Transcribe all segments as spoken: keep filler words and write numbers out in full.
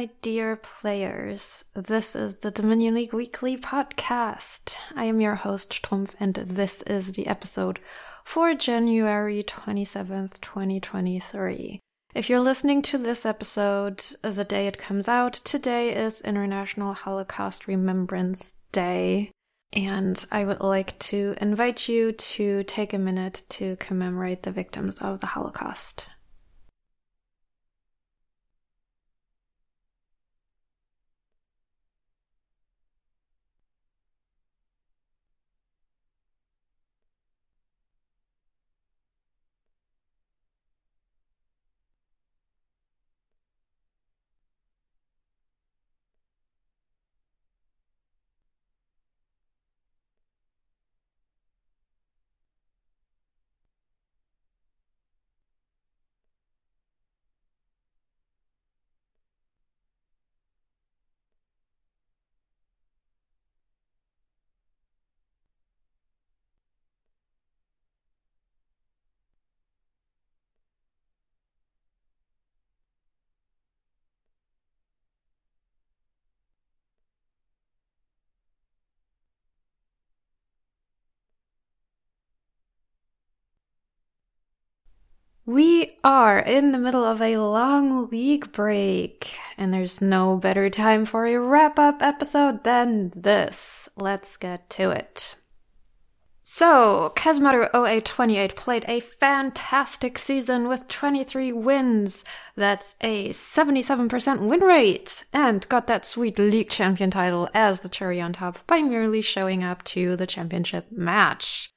my dear players. This is the Dominion League Weekly Podcast. I am your host, Trumpf, and this is the episode for January twenty-seventh, twenty twenty-three. If you're listening to this episode the day it comes out, today is International Holocaust Remembrance Day, and I would like to invite you to take a minute to commemorate the victims of the Holocaust. We are in the middle of a long league break, and there's no better time for a wrap-up episode than this. Let's get to it. So, Kazumaru O A twenty-eight played a fantastic season with twenty-three wins. That's a seventy-seven percent win rate, and got that sweet league champion title as the cherry on top by merely showing up to the championship match.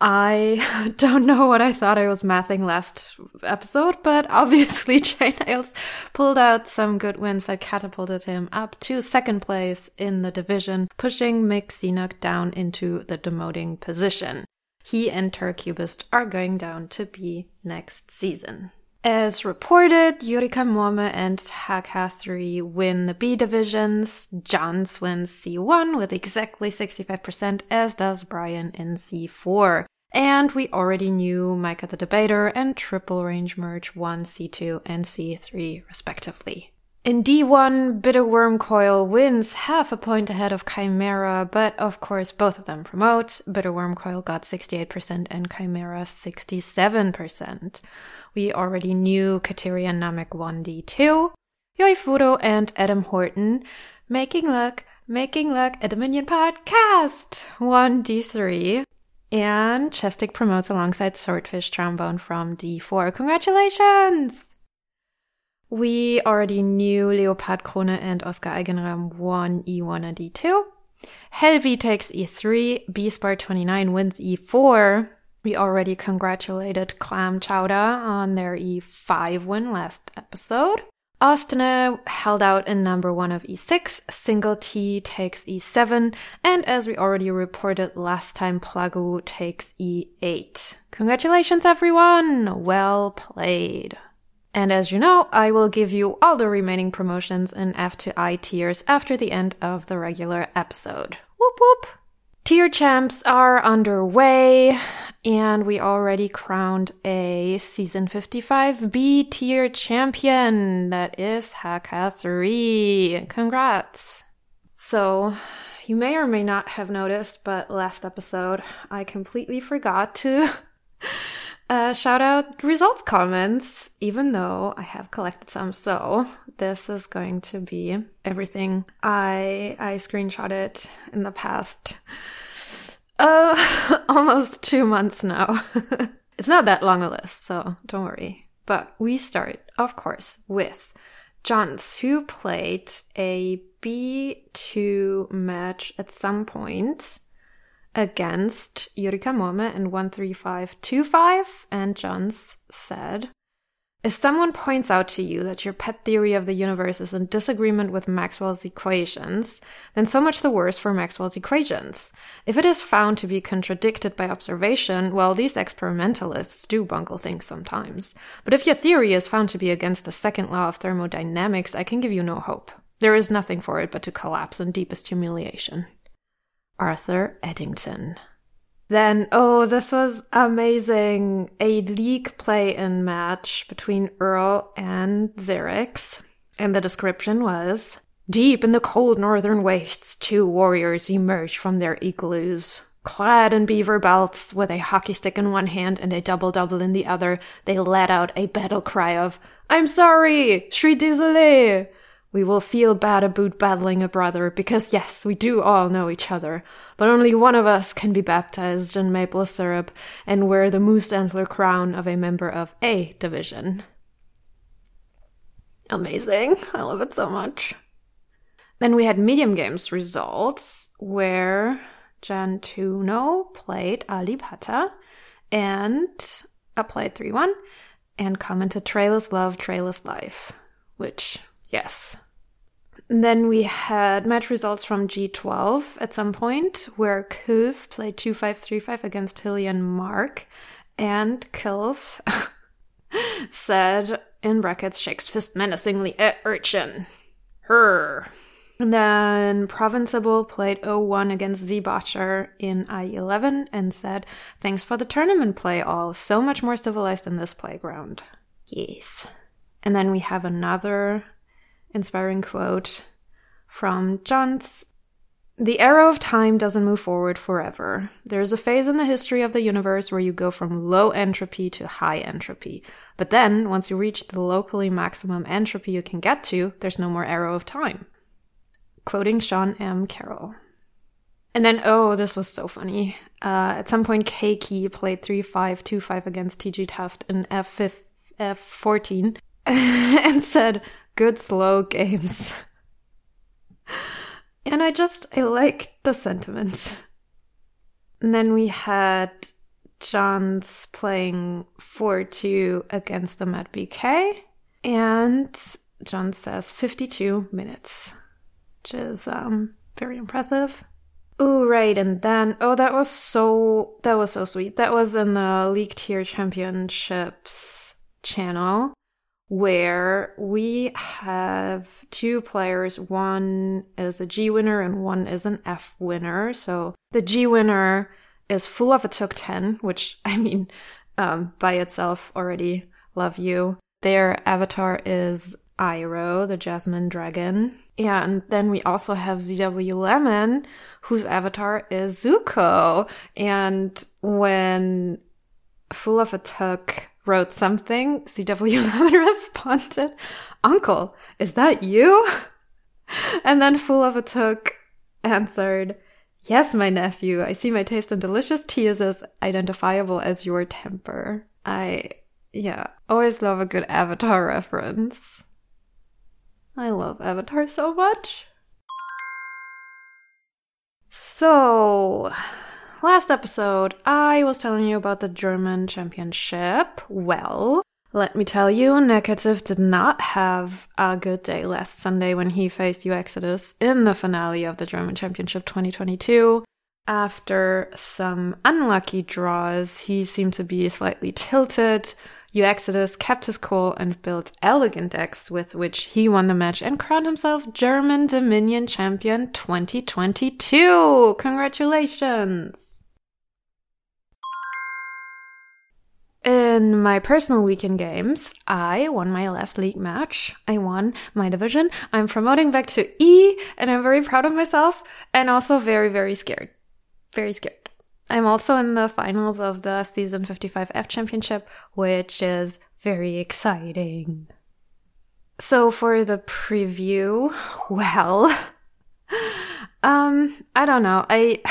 I don't know what I thought I was mathing last episode, but obviously JNails pulled out some good wins that catapulted him up to second place in the division, pushing Mick Zinuck down into the demoting position. He and Turcubist are going down to B next season. As reported, Yurika Momo and Taka three win the B divisions. Johns wins C one with exactly sixty-five percent, as does Brian in C four. And we already knew Micah the Debater and Triple Range Merge won C two and C three respectively. In D one, Bitterworm Coil wins half a point ahead of Chimera, but of course both of them promote. Bitterworm Coil got sixty-eight percent and Chimera sixty-seven percent. We already knew Kateria Namek won D two. Yoifudo and Adam Horton, Making Luck, Making Luck, a Dominion podcast, won D three. And Chestic promotes alongside Swordfish Trombone from D four. Congratulations! We already knew Leopard Krone and Oskar Eigenram won E one and E two. Helvi takes E three, B Spar twenty-nine wins E four. We already congratulated Clam Chowder on their E five win last episode. Austina held out in number one of E six, Single T takes E seven, and as we already reported last time, Plagu takes E eight. Congratulations everyone! Well played! And as you know, I will give you all the remaining promotions in F to I tiers after the end of the regular episode. Whoop whoop! Tier champs are underway, and we already crowned a Season fifty-five B tier champion. That is Taka three. Congrats! So, you may or may not have noticed, but last episode I completely forgot to... Uh, shout out results comments, even though I have collected some, so this is going to be everything I I screenshotted in the past uh, almost two months now. It's not that long a list, so don't worry. But we start, of course, with Johns, who played a B two match at some point against Yurika Momo in one three five two five, and Johns said, "If someone points out to you that your pet theory of the universe is in disagreement with Maxwell's equations, then so much the worse for Maxwell's equations. If it is found to be contradicted by observation, well, these experimentalists do bungle things sometimes. But if your theory is found to be against the second law of thermodynamics, I can give you no hope. There is nothing for it but to collapse in deepest humiliation." Arthur Eddington. Then, oh, this was amazing. A league play-in match between Earl and Xerix. And the description was, "Deep in the cold northern wastes, two warriors emerged from their igloos. Clad in beaver belts, with a hockey stick in one hand and a double-double in the other, they let out a battle cry of, 'I'm sorry! Je suis désolé!' We will feel bad about battling a brother, because yes, we do all know each other, but only one of us can be baptized in maple syrup and wear the moose antler crown of a member of a division." Amazing. I love it so much. Then we had medium games results, where Jantuno played Ali Pata, and I played three one, and commented "Trailless Love, Trailless Life," which, yes. Then we had match results from G twelve at some point, where Kulf played two five three five against Hillian Mark, and Kulf said, in brackets, "shakes fist menacingly at urchin. Her." And then Provincible played oh one against Z Botcher in I eleven and said, "Thanks for the tournament play all, so much more civilized in this playground." Yes. And then we have another inspiring quote from Johns. "The arrow of time doesn't move forward forever. There is a phase in the history of the universe where you go from low entropy to high entropy. But then, once you reach the locally maximum entropy you can get to, there's no more arrow of time." Quoting Sean M. Carroll. And then, oh, this was so funny. Uh, at some point, Keiki played three five two five against T G. Tuft in F fourteen and said, "Good slow games." And I just, I like the sentiment. And then we had Johns playing four two against the Matt B K. And John says fifty-two minutes. Which is um, very impressive. Ooh, right, and then... Oh, that was so... That was so sweet. That was in the League Tier Championships channel, where we have two players. One is a G winner and one is an F winner. So the G winner is Fool of a Took ten, which, I mean, um, by itself already, love you. Their avatar is Iroh, the Jasmine Dragon. Yeah, and then we also have Z W Lemon, whose avatar is Zuko. And when Fool of a Took wrote something, Z W Lemon responded, "Uncle, is that you?" And then Fool of a Took answered, "Yes, my nephew, I see my taste in delicious tea is as identifiable as your temper." I, yeah, always love a good avatar reference. I love Avatar so much. So, last episode, I was telling you about the German championship. Well, let me tell you, Negative did not have a good day last Sunday when he faced U Exodus in the finale of the German Championship twenty twenty-two. After some unlucky draws, he seemed to be slightly tilted. U Exodus kept his cool and built elegant decks with which he won the match and crowned himself German Dominion Champion twenty twenty-two! Congratulations! In my personal weekend games, I won my last league match. I won my division. I'm promoting back to E, and I'm very proud of myself, and also very, very scared. Very scared. I'm also in the finals of the Season fifty-five F Championship, which is very exciting. So for the preview, well, um, I don't know. I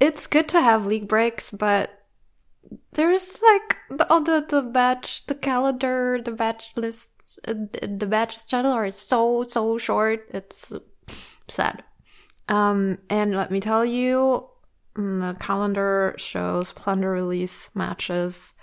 it's good to have league breaks, but there's like the, all the the batch, the calendar, the batch lists, the batches channel are so so short. It's sad. Um, and let me tell you, the calendar shows plunder release matches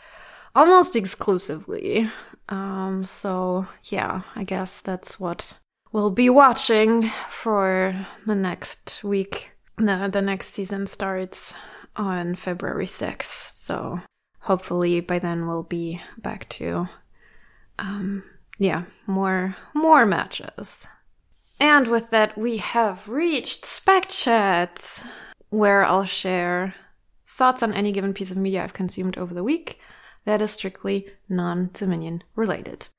almost exclusively. Um, so yeah, I guess that's what we'll be watching for the next week. The, the next season starts on February sixth. So hopefully by then we'll be back to, um, yeah, more, more matches. And with that, we have reached Spec Chat, where I'll share thoughts on any given piece of media I've consumed over the week that is strictly non-Dominion related.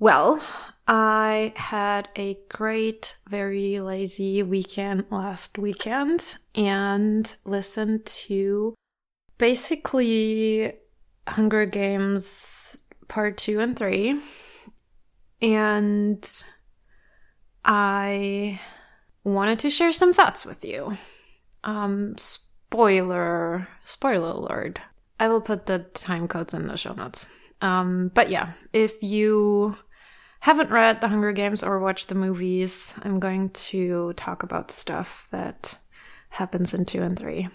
Well, I had a great, very lazy weekend last weekend and listened to basically Hunger Games Part two and three. And I wanted to share some thoughts with you. Um, spoiler, spoiler alert. I will put the time codes in the show notes. Um, but yeah, if you haven't read The Hunger Games or watched the movies, I'm going to talk about stuff that happens in two and three.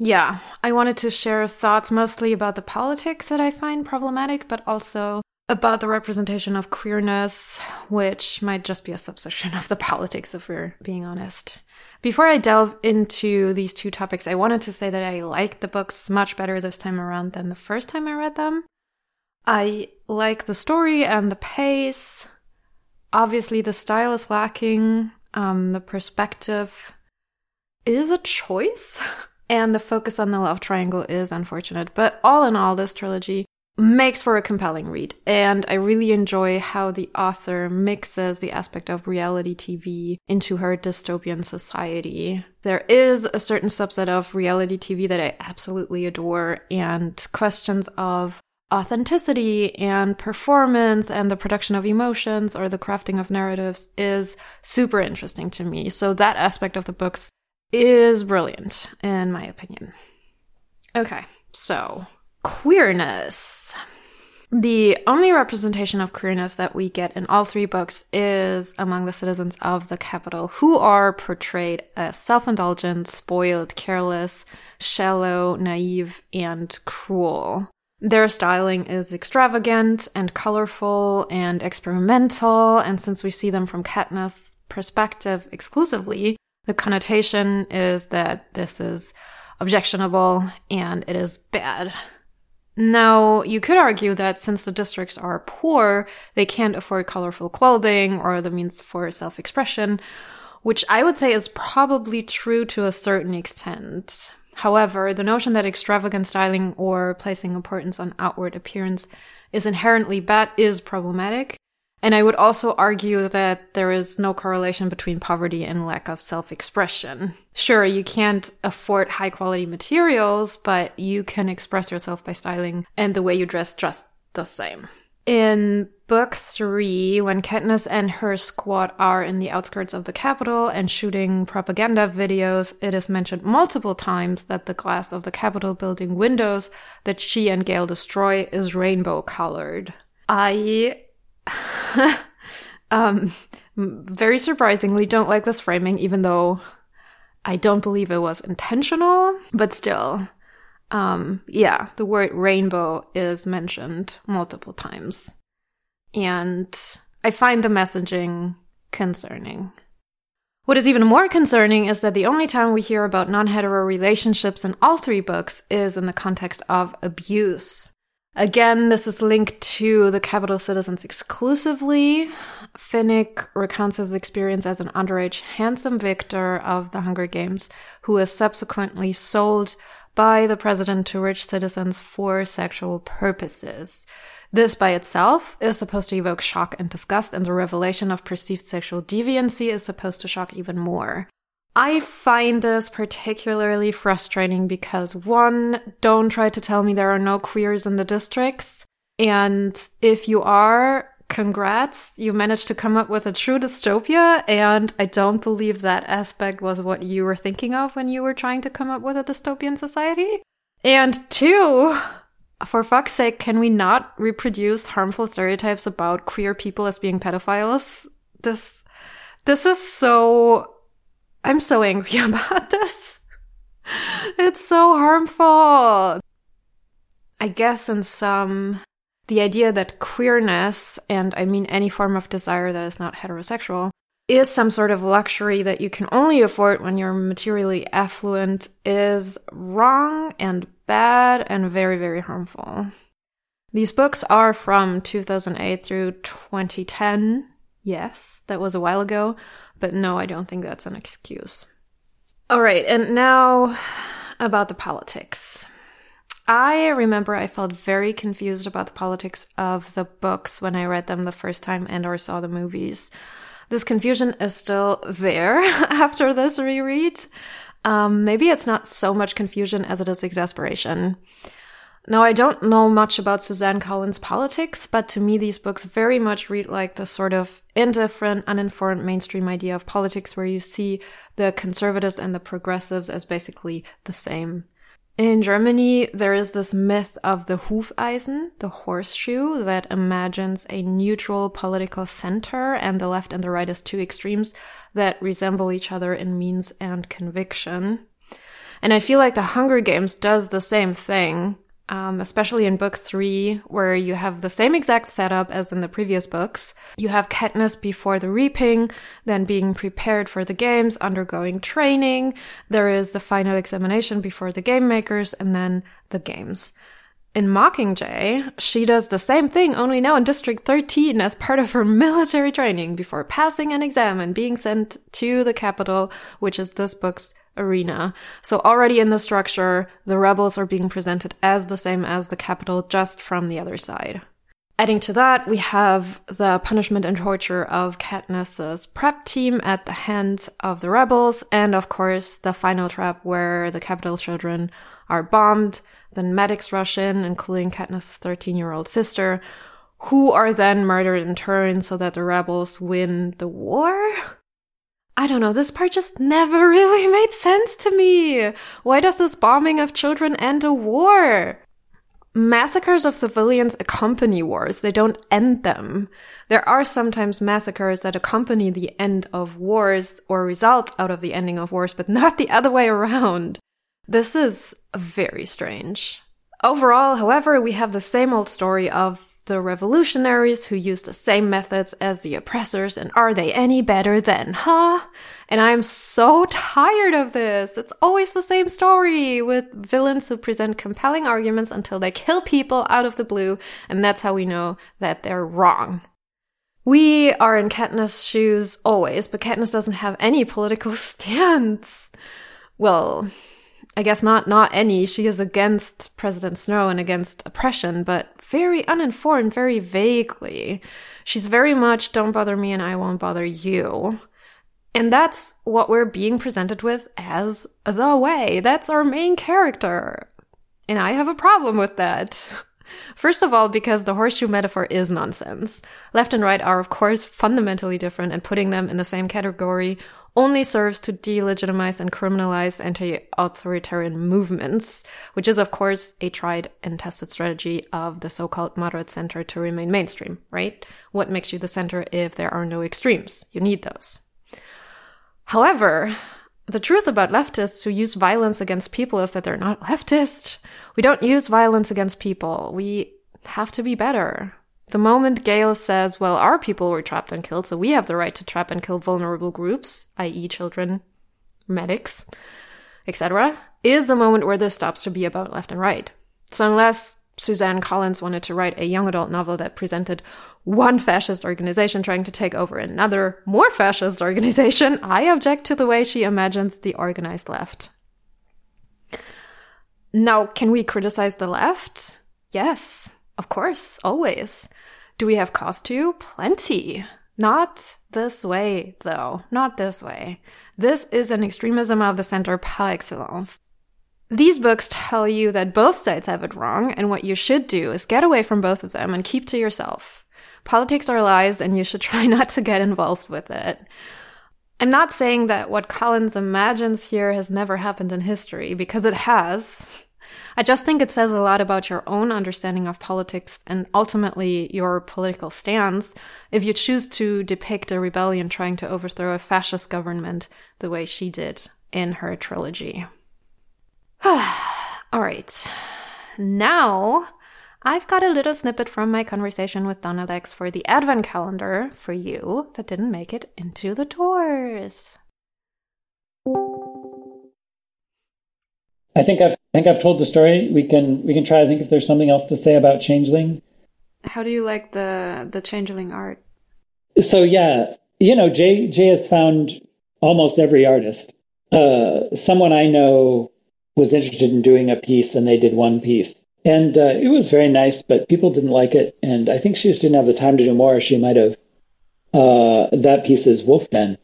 Yeah, I wanted to share thoughts mostly about the politics that I find problematic, but also about the representation of queerness, which might just be a subsection of the politics if we're being honest. Before I delve into these two topics, I wanted to say that I liked the books much better this time around than the first time I read them. I like the story and the pace. Obviously, the style is lacking. Um, the perspective is a choice. And the focus on the love triangle is unfortunate. But all in all, this trilogy makes for a compelling read. And I really enjoy how the author mixes the aspect of reality T V into her dystopian society. There is a certain subset of reality T V that I absolutely adore, and questions of authenticity and performance and the production of emotions or the crafting of narratives is super interesting to me. So that aspect of the books is brilliant, in my opinion. Okay, so queerness. The only representation of queerness that we get in all three books is among the citizens of the capital, who are portrayed as self-indulgent, spoiled, careless, shallow, naive, and cruel. Their styling is extravagant and colorful and experimental, and since we see them from Katniss' perspective exclusively, the connotation is that this is objectionable and it is bad. Now, you could argue that since the districts are poor, they can't afford colorful clothing or the means for self-expression, which I would say is probably true to a certain extent. However, the notion that extravagant styling or placing importance on outward appearance is inherently bad is problematic, and I would also argue that there is no correlation between poverty and lack of self-expression. Sure, you can't afford high-quality materials, but you can express yourself by styling, and the way you dress just the same. In book three, when Katniss and her squad are in the outskirts of the capital and shooting propaganda videos, it is mentioned multiple times that the glass of the Capitol building windows that she and Gale destroy is rainbow-colored. I, um, very surprisingly, don't like this framing, even though I don't believe it was intentional, but still. Um, yeah, the word rainbow is mentioned multiple times. And I find the messaging concerning. What is even more concerning is that the only time we hear about non-hetero relationships in all three books is in the context of abuse. Again, this is linked to the capital citizens exclusively. Finnick recounts his experience as an underage handsome victor of the Hunger Games, who is subsequently sold by the president to rich citizens for sexual purposes. This by itself is supposed to evoke shock and disgust, and the revelation of perceived sexual deviancy is supposed to shock even more. I find this particularly frustrating because, one, don't try to tell me there are no queers in the districts, and if you are, congrats, you managed to come up with a true dystopia, and I don't believe that aspect was what you were thinking of when you were trying to come up with a dystopian society. And two, for fuck's sake, can we not reproduce harmful stereotypes about queer people as being pedophiles? This, this is so... I'm so angry about this. It's so harmful. I guess in some... The idea that queerness, and I mean any form of desire that is not heterosexual, is some sort of luxury that you can only afford when you're materially affluent is wrong and bad and very, very harmful. These books are from two thousand eight through twenty ten. Yes, that was a while ago, but no, I don't think that's an excuse. All right, and now about the politics. I remember I felt very confused about the politics of the books when I read them the first time and or saw the movies. This confusion is still there after this reread. Um, maybe it's not so much confusion as it is exasperation. Now, I don't know much about Suzanne Collins' politics, but to me these books very much read like the sort of indifferent, uninformed mainstream idea of politics where you see the conservatives and the progressives as basically the same. In Germany, there is this myth of the Hufeisen, the horseshoe, that imagines a neutral political center, and the left and the right as two extremes that resemble each other in means and conviction. And I feel like the Hunger Games does the same thing, um, especially in book three, where you have the same exact setup as in the previous books. You have Katniss before the reaping, then being prepared for the games, undergoing training. There is the final examination before the game makers, and then the games. In Mockingjay, she does the same thing, only now in District thirteen as part of her military training before passing an exam and being sent to the capital, which is this book's arena. So already in the structure, the rebels are being presented as the same as the capital, just from the other side. Adding to that, we have the punishment and torture of Katniss's prep team at the hands of the rebels, and of course the final trap where the capital children are bombed. Then medics rush in, including Katniss's thirteen-year-old sister, who are then murdered in turn so that the rebels win the war? I don't know, this part just never really made sense to me. Why does this bombing of children end a war? Massacres of civilians accompany wars, they don't end them. There are sometimes massacres that accompany the end of wars or result out of the ending of wars, but not the other way around. This is very strange. Overall, however, we have the same old story of the revolutionaries who use the same methods as the oppressors, and are they any better then, huh? And I'm so tired of this. It's always the same story with villains who present compelling arguments until they kill people out of the blue, and that's how we know that they're wrong. We are in Katniss' shoes always, but Katniss doesn't have any political stance. Well, I guess not not any. She is against President Snow and against oppression, but very uninformed, very vaguely. She's very much, don't bother me and I won't bother you. And that's what we're being presented with as the way. That's our main character. And I have a problem with that. First of all, because the horseshoe metaphor is nonsense. Left and right are, of course, fundamentally different, and putting them in the same category only serves to delegitimize and criminalize anti-authoritarian movements, which is, of course, a tried and tested strategy of the so-called moderate center to remain mainstream, right? What makes you the center if there are no extremes? You need those. However, the truth about leftists who use violence against people is that they're not leftist. We don't use violence against people. We have to be better. The moment Gale says, well, our people were trapped and killed, so we have the right to trap and kill vulnerable groups, that is children, medics, et cetera, is the moment where this stops to be about left and right. So unless Suzanne Collins wanted to write a young adult novel that presented one fascist organization trying to take over another more fascist organization, I object to the way she imagines the organized left. Now, can we criticize the left? Yes. Of course, always. Do we have cause to? Plenty. Not this way, though. Not this way. This is an extremism of the center par excellence. These books tell you that both sides have it wrong, and what you should do is get away from both of them and keep to yourself. Politics are lies, and you should try not to get involved with it. I'm not saying that what Collins imagines here has never happened in history, because it has. I just think it says a lot about your own understanding of politics and ultimately your political stance if you choose to depict a rebellion trying to overthrow a fascist government the way she did in her trilogy. All right. Now, I've got a little snippet from my conversation with Donalex for the Advent calendar for you that didn't make it into the doors. I think I've I think I've told the story. We can we can try to think if there's something else to say about Changeling. How do you like the the Changeling art? So yeah, you know, Jay Jay has found almost every artist. Uh, someone I know was interested in doing a piece, and they did one piece. And uh, it was very nice, but people didn't like it. And I think she just didn't have the time to do more. She might have. Uh, that piece is Wolfden.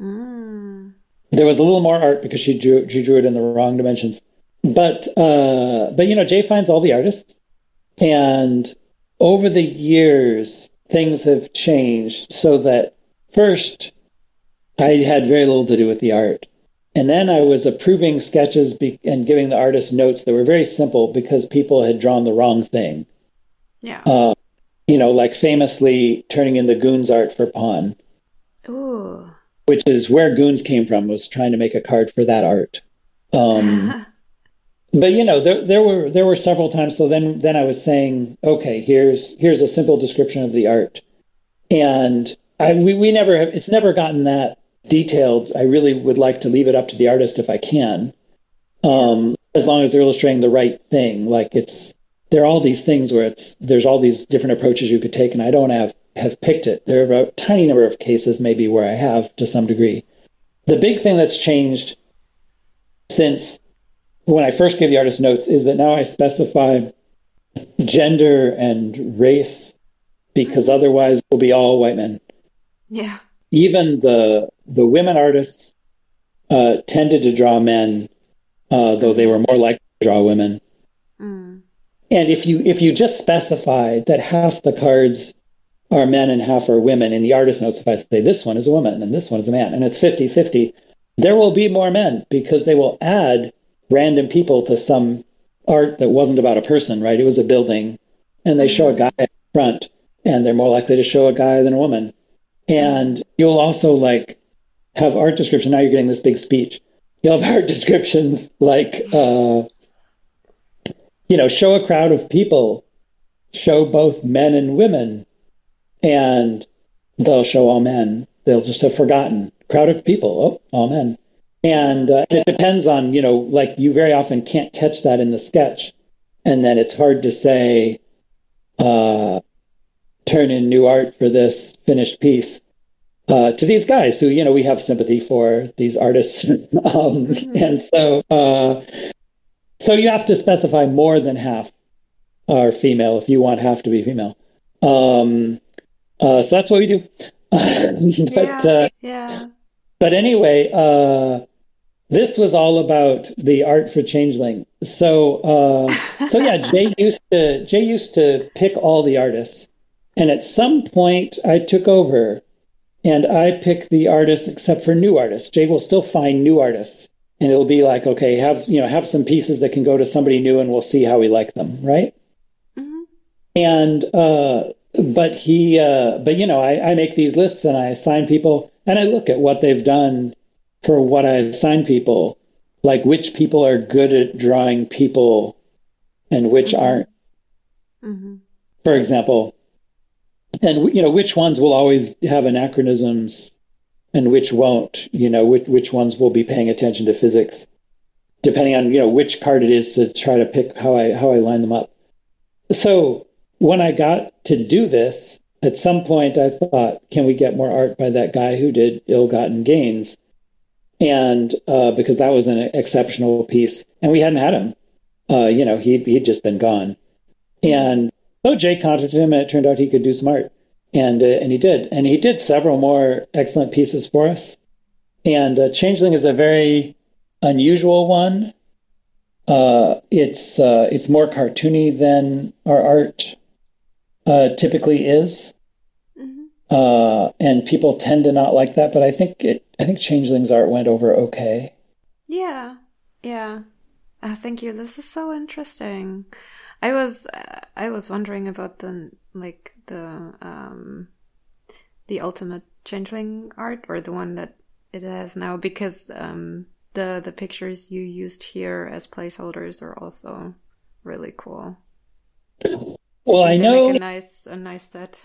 Mm. There was a little more art because she drew she drew it in the wrong dimensions. But, uh, but you know, Jay finds all the artists. And over the years, things have changed so that first, I had very little to do with the art. And then I was approving sketches be- and giving the artists notes that were very simple because people had drawn the wrong thing. Yeah. Uh, you know, like famously turning in the Goons art for Pawn. Ooh. Which is where Goons came from, was trying to make a card for that art. Um, but, you know, there there were there were several times. So then, then I was saying, okay, here's here's a simple description of the art. And I, we, we never have, it's never gotten that detailed. I really would like to leave it up to the artist if I can, um, as long as they're illustrating the right thing. Like it's, there are all these things where it's, there's all these different approaches you could take, and I don't have, have picked it. There are a tiny number of cases maybe where I have to some degree. The big thing that's changed since when I first gave the artist notes is that now I specify gender and race, because otherwise we'll be all white men. Yeah. Even the the women artists uh, tended to draw men, uh, though they were more likely to draw women. Mm. And if you if you just specified that half the cards are men and half are women, in the artist notes, if I say this one is a woman and this one is a man, and it's fifty-fifty, there will be more men because they will add random people to some art that wasn't about a person, right? It was a building, and they show a guy up front, and they're more likely to show a guy than a woman. And you'll also like have art description. Now you're getting this big speech. You'll have art descriptions like, uh, you know, show a crowd of people, show both men and women, and they'll show all men. They'll just have forgotten crowd of people. Oh, all men. And uh, it depends on, you know, like you very often can't catch that in the sketch. And then it's hard to say, uh, turn in new art for this finished piece uh, to these guys who, you know, we have sympathy for these artists. um, mm-hmm. And so uh, so you have to specify more than half are female if you want half to be female. Um, uh, so that's what we do. but, yeah, uh, yeah. But anyway, uh, this was all about the art for Changeling. So uh, so yeah, Jay used to Jay used to pick all the artists. And at some point, I took over, and I pick the artists except for new artists. Jay will still find new artists, and it'll be like, okay, have you know have some pieces that can go to somebody new, and we'll see how we like them, right? Mm-hmm. And uh, but he, uh, but you know, I, I make these lists and I assign people, and I look at what they've done for what I assign people, like which people are good at drawing people, and which mm-hmm. aren't. Mm-hmm. For example. And, you know, which ones will always have anachronisms and which won't, you know, which, which ones will be paying attention to physics, depending on, you know, which card it is to try to pick how I how I line them up. So when I got to do this, at some point I thought, can we get more art by that guy who did Ill-Gotten Gains? And uh, because that was an exceptional piece. And we hadn't had him. Uh, you know, he'd, he'd just been gone. And so Jay contacted him, and it turned out he could do some art, and uh, and he did, and he did several more excellent pieces for us. And uh, Changeling is a very unusual one. Uh, it's uh, it's more cartoony than our art uh, typically is, mm-hmm. uh, and people tend to not like that. But I think it, I think Changeling's art went over okay. Yeah, yeah. Oh, thank you. This is so interesting. I was I was wondering about the like the um, the ultimate Changeling art, or the one that it has now, because um, the the pictures you used here as placeholders are also really cool. Well, I, I know a nice a nice set.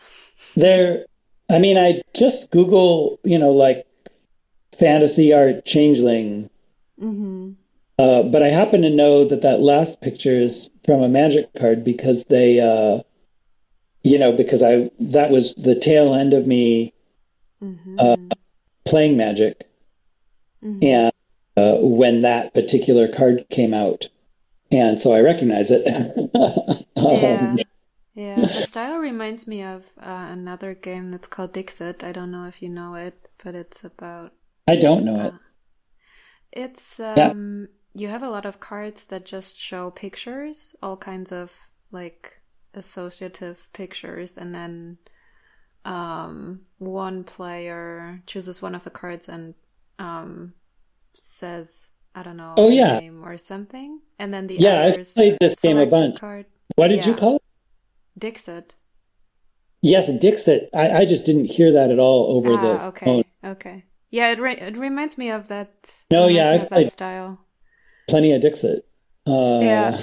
There, I mean, I just Google you know like fantasy art Changeling. Mm-hmm. Uh, but I happen to know that that last picture is from a magic card because they, uh, you know, because I that was the tail end of me mm-hmm. uh, playing magic, mm-hmm. and uh, uh, when that particular card came out. And so I recognize it. um, yeah. yeah, the style reminds me of uh, another game that's called Dixit. I don't know if you know it, but it's about... I don't know uh, it. It's, um, yeah. you have a lot of cards that just show pictures, all kinds of, like, associative pictures, and then um, one player chooses one of the cards and um, says, I don't know, oh, yeah. name or something, and then the yeah, others Yeah, I've played this game a bunch. Card. What did yeah. you call it? Dixit. Yes, Dixit. I, I just didn't hear that at all over ah, the okay, phone. okay. Yeah, it re- it reminds me of that. No, yeah, I've played style. Plenty of Dixit. Uh... Yeah.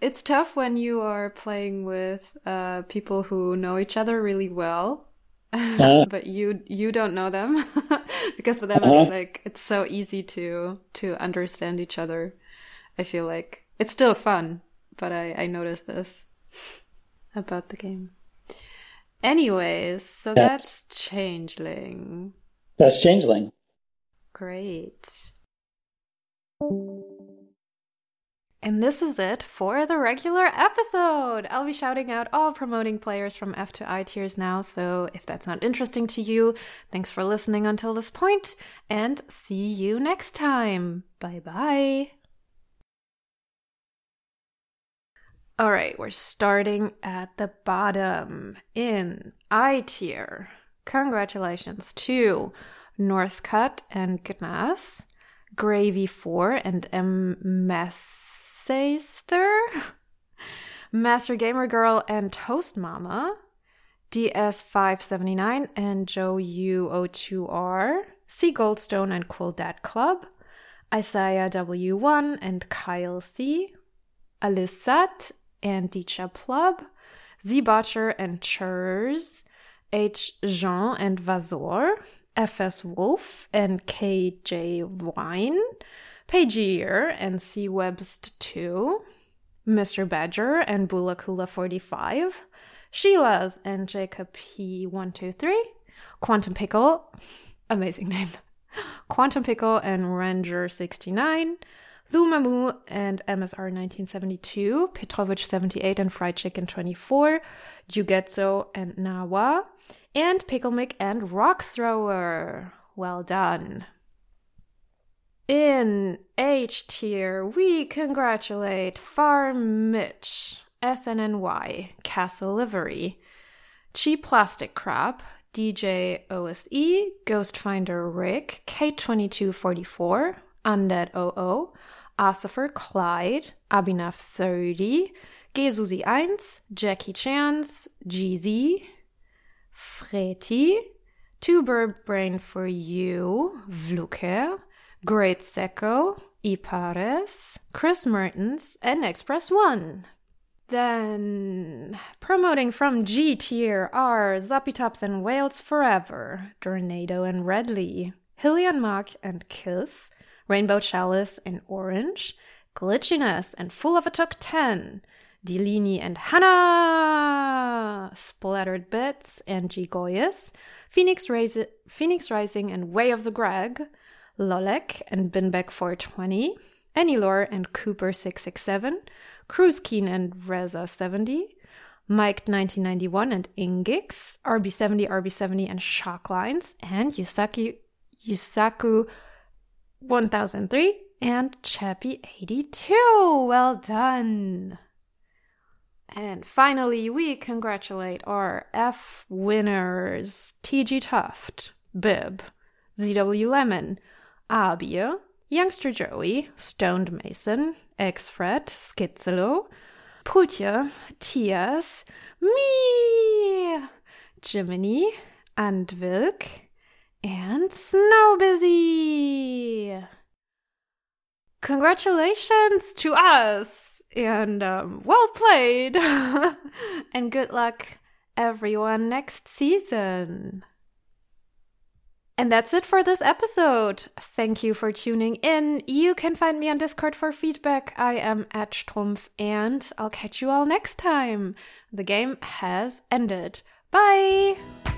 It's tough when you are playing with uh, people who know each other really well, uh, but you you don't know them, because for them uh-huh. it's like it's so easy to to understand each other. I feel like it's still fun, but I, I noticed this about the game. Anyways, so that's, that's Changeling. That's Changeling. Great. And this is it for the regular episode. I'll be shouting out all promoting players from F to I tiers now, so if that's not interesting to you, thanks for listening until this point, and see you next time. Bye-bye. All right, we're starting at the bottom. In I tier, congratulations to Northcutt and Gnas, Gravy four and M. Mess. Sister, Master Gamer Girl and Toast Mama, D S five seventy-nine and Joe U zero two R, C Goldstone and Cool Dad Club, Isaiah W one and Kyle C, Alissat and Dicha Plub, Z Botcher and Churs, H Jean and Vazor, F S Wolf and K J Wine, Pagier and C. Webst two, Mister Badger and Bulakula forty-five, Sheila's and Jacob P one two three, Quantum Pickle, amazing name, Quantum Pickle and Ranger sixty-nine, Lumamu and M S R nineteen seventy-two, Petrovich seventy-eight and Fried Chicken twenty-four, Jugetso and Nawa, and Picklemick and Rock Thrower. Well done. In H tier, we congratulate Farm Mitch, S N N Y, Castle Livery, Cheap Plastic Crap, D J O S E, Ghost Finder Rick, K twenty-two forty-four, Undead double oh, Asifer Clyde, Abinaf thirty, Gesusi one, Jackie Chance, G Z, Freti, Tuber Brain for You, Vluker, Great Seco, Ipares, Chris Mertens, and Express one. Then, promoting from G tier are Zappitops and Wales Forever, Tornado and Redley, Hillian Mark and Kulf, Rainbow Chalice and Orange, Glitchiness and Fool of a Took ten, Dilini and Hannah, Splattered Bits and Gigoyes, Phoenix, Rais- Phoenix Rising and Way of the Greg, Lolek and Binbeck four twenty, Anilor and Cooper six sixty-seven, Cruzkeen and Reza seventy, Mike nineteen ninety-one and Ingix, R B seventy, R B seventy and Shocklines, and Yusaku, Yusaku one thousand three and Chappy eighty-two. Well done! And finally, we congratulate our F winners, T G. Tuft, Bib, Z W Lemon, Abio, Youngster Joey, Stoned Mason, X-Fred, Skitzelo, Putya, Tias, Me, Jiminy, Andvilk, and Snowbusy! Congratulations to us! And um, well played! And good luck, everyone, next season! And that's it for this episode. Thank you for tuning in. You can find me on Discord for feedback. I am at Strumpf, and I'll catch you all next time. The game has ended. Bye!